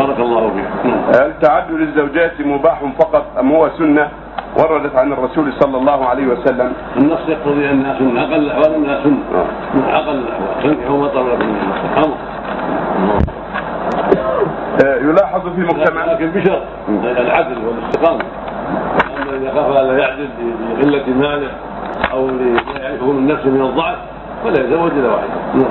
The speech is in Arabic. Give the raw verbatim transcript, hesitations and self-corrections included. بارك الله فيك. هل تعدد الزوجات مباح فقط ام هو سنه وردت عن الرسول صلى الله عليه وسلم؟ النص يقتضي انها سنه، اقل الاحوال انها سنه، من اقل الاحوال تنكحوا وطلبوا امر. يلاحظ في مجتمعنا لكن بشرط العدل والاستقامه. اما اذا خاف الا يعدل لقله ماله او لا يعرفه من نفسه من الضعف فلا يتزوج الا واحده.